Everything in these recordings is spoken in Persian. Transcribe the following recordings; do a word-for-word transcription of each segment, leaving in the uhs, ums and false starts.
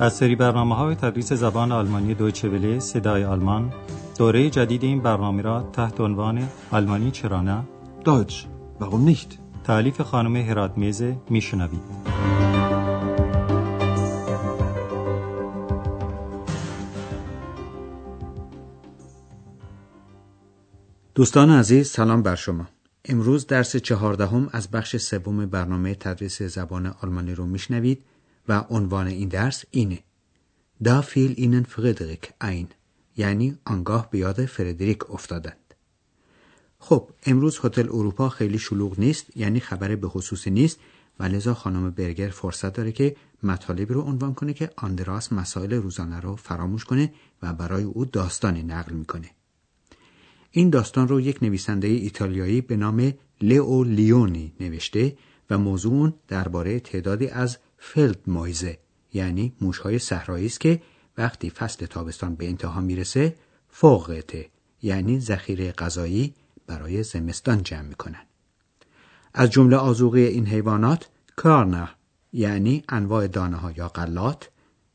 از سری برنامه‌های تدریس زبان آلمانی دویچه وله صدای آلمان، دوره جدید این برنامه را تحت عنوان آلمانی چرا نه؟ Deutsch, warum nicht؟ تألیف خانم هرات میزه میشنوید. دوستان عزیز، سلام بر شما. امروز درس چهاردهم از بخش سوم برنامه تدریس زبان آلمانی رو میشنوید و عنوان این درس اینه: دا فیل اینن فردریک این، یعنی آنگاه به یاد فردریک افتادند. خب امروز هتل اروپا خیلی شلوغ نیست، یعنی خبر به خصوصی نیست و لذا خانم برگر فرصت داره که مطالبی رو عنوان کنه که آندراس مسائل روزانه رو فراموش کنه و برای او داستانی نقل میکنه. این داستان رو یک نویسنده ایتالیایی به نام لیو لیونی نوشته و موضوع اون درباره تعدادی از فلدمایزه، یعنی موشهای صحرایی است که وقتی فصل تابستان به انتها میرسه فوقته، یعنی ذخیره غذایی برای زمستان جمع میکنن. از جمله آذوقه این حیوانات کارنه، یعنی انواع دانه ها یا غلات،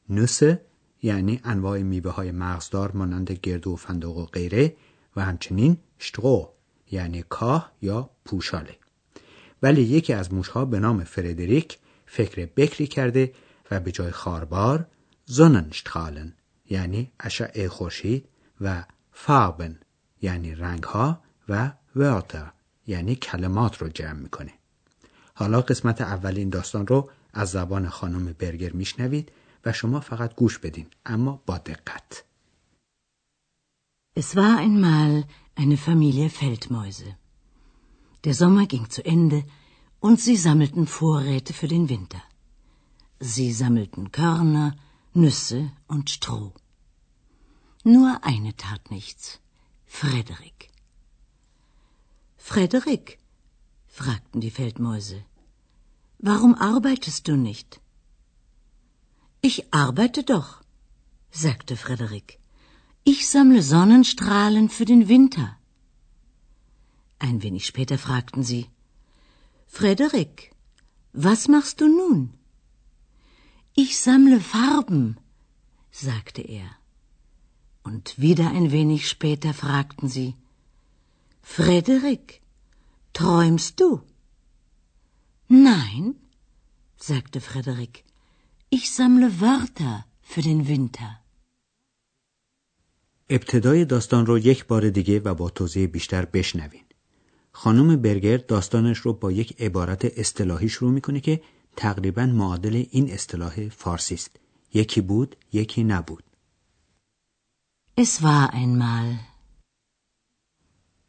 نوسه، یعنی انواع میوه های مغزدار مانند گردو و فندق و غیره، و همچنین شترو، یعنی کاه یا پوشاله. ولی یکی از موشها به نام فردریک فکر بکری کرده و به جای خاربار زوننشتخالن، یعنی اشعه خورشید، و فاربن، یعنی رنگها، و ورتر، یعنی کلمات رو جمع میکنه. حالا قسمت اول این داستان رو از زبان خانم برگر میشنوید و شما فقط گوش بدین، اما با دقت. Es war einmal eine Familie Feldmäuse. Der Sommer ging zu Ende und sie sammelten Vorräte für den Winter. Sie sammelten Körner, Nüsse und Stroh. Nur eine tat nichts: Frederik. Frederik, fragten die Feldmäuse, warum arbeitest du nicht? Ich arbeite doch, sagte Frederik. Ich sammle Sonnenstrahlen für den Winter. Ein wenig später fragten sie: Frederik, was machst du nun? Ich sammle Farben, sagte er. Und wieder ein wenig später fragten sie: Frederik, träumst du? Nein, sagte Frederik. Ich sammle Wörter für den Winter. ابتدای داستان رو یک بار دیگه و با توضیح بیشتر بشنوین. خانم برگر داستانش رو با یک عبارت اصطلاحی شروع میکنه که تقریباً معادل این اصطلاح فارسی است: یکی بود، یکی نبود. Es war einmal.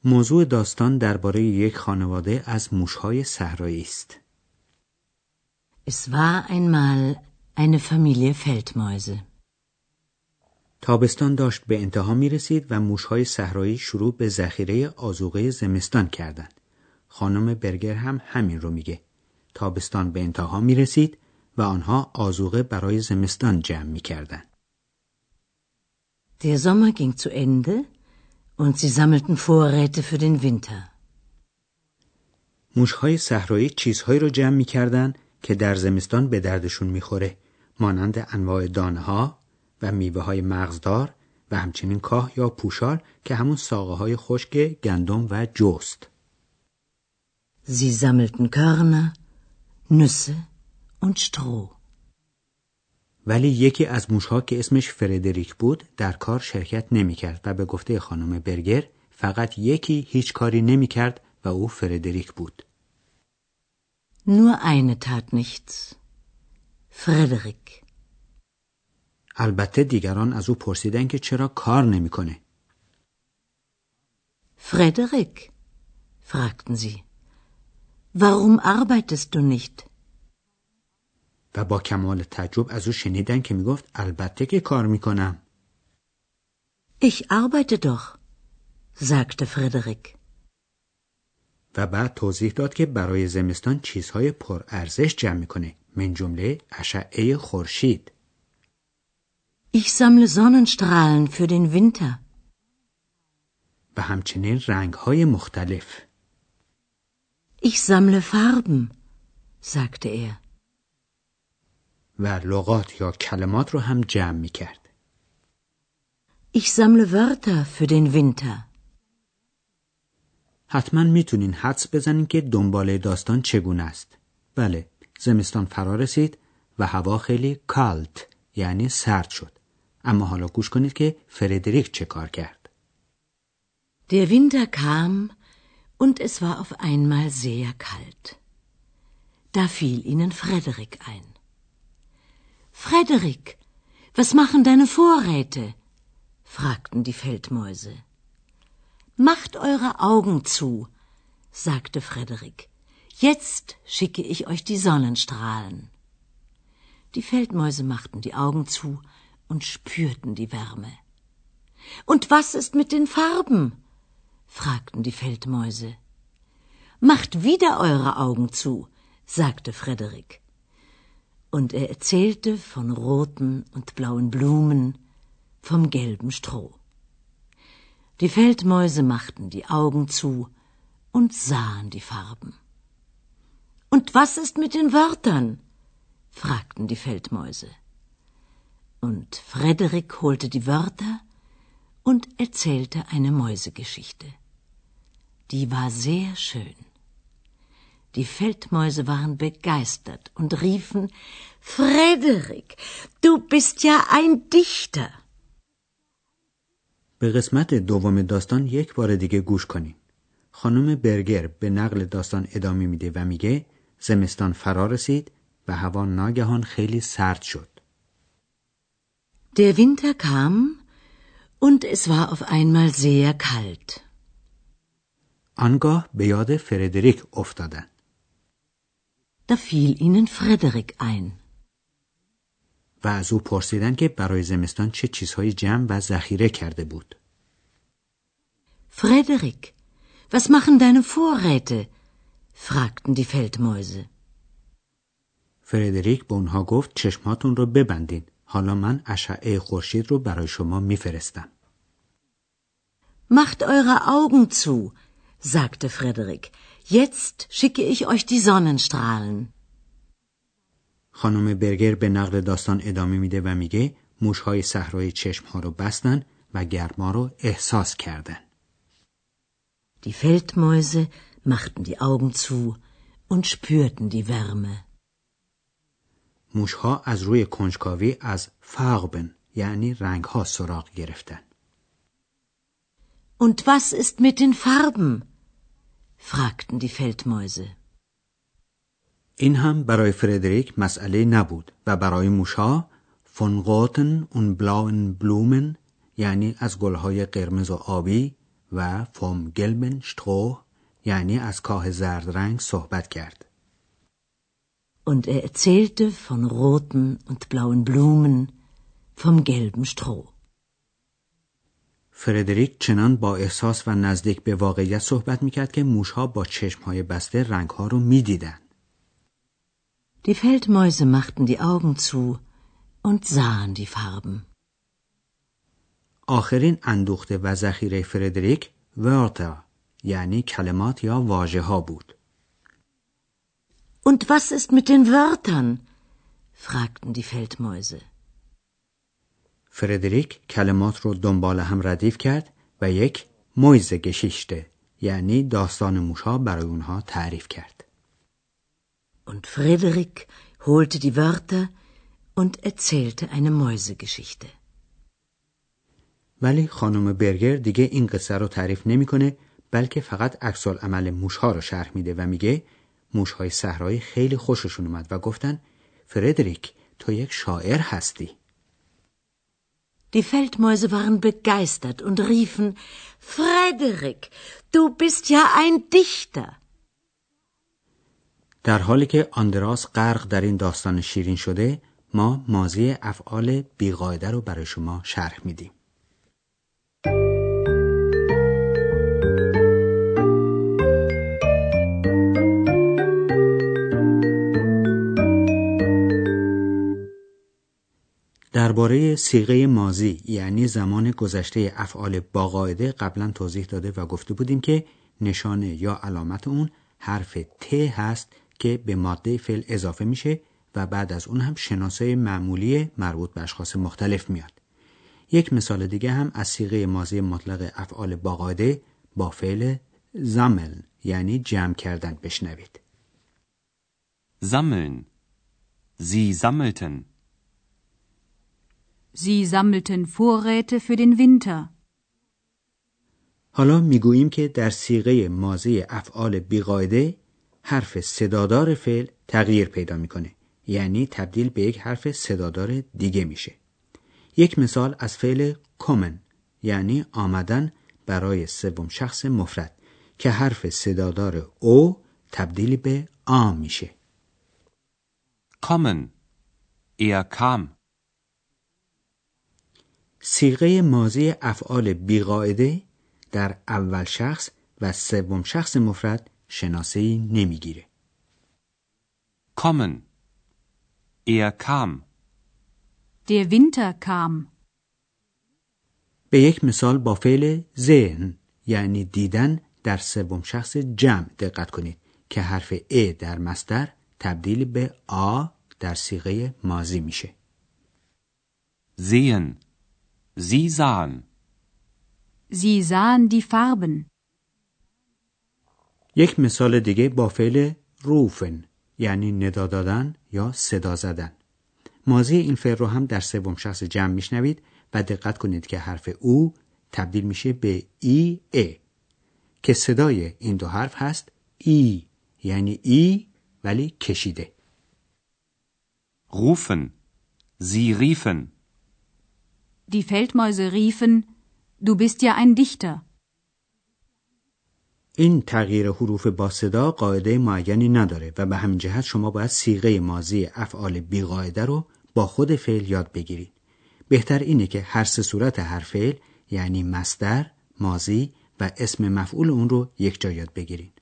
موضوع داستان درباره یک خانواده از موشهای صحرایی است. Es war einmal eine Familie Feldmäuse. تابستان داشت به انتها می رسید و موشهای صحرایی شروع به ذخیره آذوقه زمستان کردند. خانم برگر هم همین رو میگه. تابستان به انتها می رسید و آنها آذوقه برای زمستان جمع می کردن. Der Sommer ging zu Ende und sie sammelten Vorräte für den Winter. موشهای صحرایی چیزهایی رو جمع می کردن که در زمستان به دردشون می خوره، مانند انواع دانه ها و میوه های مغزدار و همچنین کاه یا پوشال که همون ساقه های خشک گندم و جوست. Sie sammelten Körner, Nüsse und Stroh. ولی یکی از موشها که اسمش فردریک بود در کار شرکت نمی کرد و به گفته خانم برگر فقط یکی هیچ کاری نمی کرد و او فردریک بود. Nur eine tat nichts. Frederik. البته دیگران از او پرسیدن که چرا کار نمیکنه. فردریک، fragten sie, warum arbeitest du nicht؟ و با کمال تعجب از او شنیدن که میگفت البته که کار میکنم. Ich arbeite doch, sagte Frederik. و بعد توضیح داد که برای زمستان چیزهای پرارزش جمع میکنه، من جمله اشعه خورشید. Ich sammle Sonnenstrahlen für den Winter. و همچنین رنگ‌های مختلف. Ich sammle Farben, sagte er. و لغات یا کلمات رو هم جمع می کرد. Ich sammle Wörter für den Winter. حتما میتونین حدس بزنین که دنباله داستان چگونه است. بله، زمستان فرا رسید و هوا خیلی کالت یعنی سرد شد. اما حالا گوش کنید که فردریک چه کار کرد. Der Winter kam und es war auf einmal sehr kalt. Da fiel ihnen Frederik ein. Frederik, was machen deine Vorräte? Fragten die Feldmäuse. Macht eure Augen zu, sagte Frederik. Jetzt schicke ich euch die Sonnenstrahlen. Die Feldmäuse machten die Augen zu und spürten die Wärme. Und was ist mit den Farben? Fragten die Feldmäuse. Macht wieder eure Augen zu, sagte Frederik. Und er erzählte von roten und blauen Blumen, vom gelben Stroh. Die Feldmäuse machten die Augen zu und sahen die Farben. Und was ist mit den Wörtern? Fragten die Feldmäuse. Und Frederik holte die Wörter und erzählte eine Mäusegeschichte. Die war sehr schön. Die Feldmäuse waren begeistert und riefen, Frederik, du bist ja ein Dichter. به قسمت دوم داستان یک بار دیگه گوش کنین. خانم برگر به نقل داستان ادامه میده و میگه زمستان فرا رسید و هوا ناگهان خیلی سرد شد. Der Winter kam und es war auf einmal sehr kalt. آنگاه به یاد فردریک افتادن. Da fiel ihnen Frederik ein. و از او پرسیدن که برای زمستان چه چیزهای جمع و ذخیره کرده بود. Frederik, was machen deine Vorräte? fragten die Feldmäuse. فردریک به اونها گفت چشماتون رو ببندین. حالا من اشعه خورشید رو برای شما میفرستم. Macht eure Augen zu, sagte Frederik. Jetzt schicke ich euch die Sonnenstrahlen. خانم برگر به نقل داستان ادامه میده و میگه موشهای صحرای چشمها رو بستن و گرما رو احساس کردن. Die Feldmäuse machten die Augen zu und spürten die Wärme. موشها از روی کنجکاوی از فاربن یعنی رنگها سراغ گرفتن. Und was ist mit den Farben? fragten die Feldmäuse. این هم برای فردریک مسئله نبود و برای موشها von roten und blauen Blumen یعنی از گلهای قرمز و آبی و vom gelben Stroh یعنی از کاه زرد رنگ صحبت کرد. Und er erzählte von roten und blauen Blumen, vom gelben Stroh. فردریک چنان با احساس و نزدیک به واقعیت صحبت میکرد که موشها با چشمهای بسته رنگها رو میدیدن. Die Feldmäuse machten die Augen zu und sahen die Farben. آخرین اندوخته و ذخیره فردریک ورتا یعنی کلمات یا واژه ها بود. Und was ist mit den Wörtern? fragten die Feldmäuse. فردریک کلمات رو دنبال هم ردیف کرد و یک مویزه گشیشته یعنی داستان موشها برای اونها تعریف کرد. Und Frederik holte die Wörter und erzählte eine Mäusegeschichte. ولی خانم برگر دیگه این قصه رو تعریف نمی‌کنه بلکه فقط عکس‌العمل موشها رو شرح میده و میگه موشهای صحرایی خیلی خوششون اومد و گفتن فردریک تو یک شاعر هستی. Die Feldmäuse waren begeistert und riefen Frederik, du bist ja ein Dichter. در حالی که آندراس غرق در این داستان شیرین شده ما ماضی افعال بی‌قاعده رو برای شما شرح میدیم. درباره صیغه ماضی یعنی زمان گذشته افعال باقاعده قبلا توضیح داده و گفته بودیم که نشانه یا علامت اون حرف ت هست که به ماده فعل اضافه میشه و بعد از اون هم شناسه معمولی مربوط به اشخاص مختلف میاد. یک مثال دیگه هم از صیغه ماضی مطلق افعال باقاعده با فعل sammeln یعنی جمع کردن بشنوید. sammeln. Sie sammelten. Sie sammelten Vorräte für den Winter. حالا میگوییم که در صیغه ماضی افعال بیقاعده حرف صدادار فعل تغییر پیدا میکنه، یعنی تبدیل به یک حرف صدادار دیگه میشه. یک مثال از فعل kommen یعنی آمدن برای سوم شخص مفرد که حرف صدادار او تبدیل به آ میشه. kommen er kam. صیغه ماضی افعال بیقاعده در اول شخص و سوم شخص مفرد شناسه‌ای نمیگیره. kommen er kam. Der Winter kam. به یک مثال با فعل sehen یعنی دیدن در سوم شخص جمع دقت کنید که حرف ا در مصدر تبدیل به آ در صیغه ماضی میشه. sehen Sie sahen. Sie sahen die Farben. یک مثال دیگه با فعل rufen یعنی ندا دادن یا صدا زدن. ماضی این فعل رو هم در سوم شخص جمع میشنوید و دقت کنید که حرف او تبدیل میشه به ای ای که صدای این دو حرف هست ای یعنی ای ولی کشیده. rufen Sie riefen. Die Feldmäuse riefen Du bist ja ein Dichter. این تغییر حروف با صدا قاعده معینی نداره و به همین جهت شما باید صیغه ماضی افعال بی‌قاعده رو با خود فعل یاد بگیرید. بهتر اینه که هر سه صورت هر فعل یعنی مصدر، ماضی و اسم مفعول اون رو یکجا یاد بگیرید.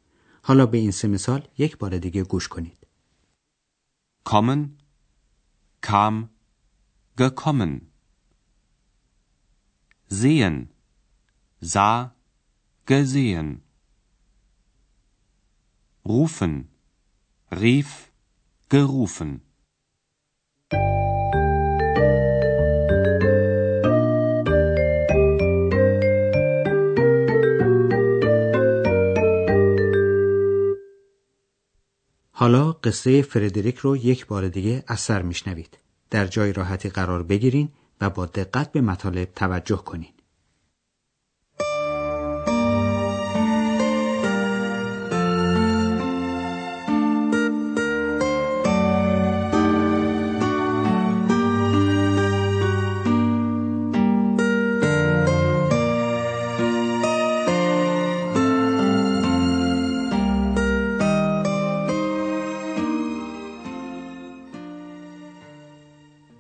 حالا به این سه مثال یک بار دیگه گوش کنید. kommen kam gekommen. sehen sah gesehen. rufen rief gerufen. حالا قصه فردریک رو یک بار دیگه از سر میشنوید. در جای راحتی قرار بگیرین و با دقت به مطالب توجه کنید.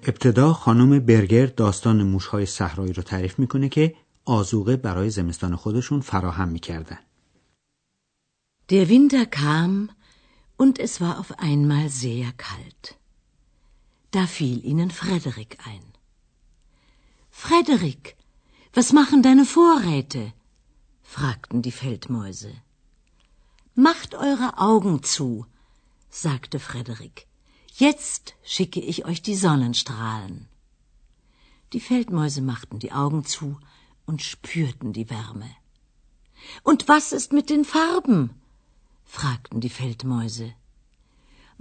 ابتدا خانم برگر داستان موشهای صحرایی رو تعریف میکنه که آذوقه برای زمستان خودشون فراهم میکردن. Der Winter kam und es war auf einmal sehr kalt. Da fiel ihnen Frederik ein. Frederik, was machen deine Vorräte? fragten die Feldmäuse. Macht eure Augen zu, sagte Frederik. Jetzt schicke ich euch die Sonnenstrahlen. Die Feldmäuse machten die Augen zu und spürten die Wärme. Und was ist mit den Farben? fragten die Feldmäuse.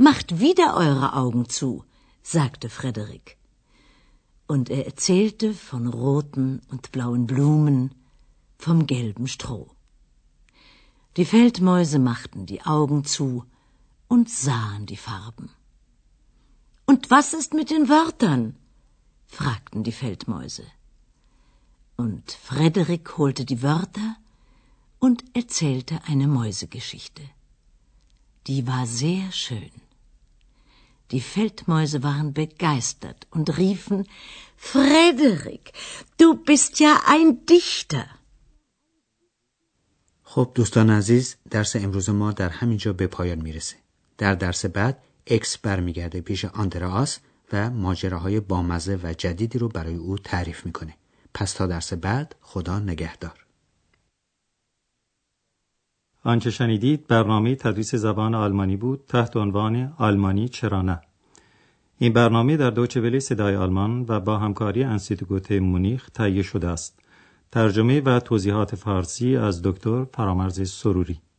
Macht wieder eure Augen zu, sagte Frederik. Und er erzählte von roten und blauen Blumen, vom gelben Stroh. Die Feldmäuse machten die Augen zu und sahen die Farben. Und was ist mit den Wörtern? fragten die Feldmäuse. Und Frederik holte die Wörter und erzählte eine Mäusegeschichte. Die war sehr schön. Die Feldmäuse waren begeistert und riefen: Frederik, du bist ja ein Dichter. خب دوستان عزیز، درس امروز ما در همین جا به پایان میرسه. در درس بعد اکس برمیگرده پیش آندراس و ماجراهای بامزه و جدیدی رو برای او تعریف میکنه. پس تا درس بعد، خدا نگهدار. آنچه شنیدید برنامه تدریس زبان آلمانی بود تحت عنوان آلمانی چرا نه. این برنامه در دویچه وله صدای آلمان و با همکاری انستیتو گوته مونیخ تهیه شده است. ترجمه و توضیحات فارسی از دکتر فرامرز سروری.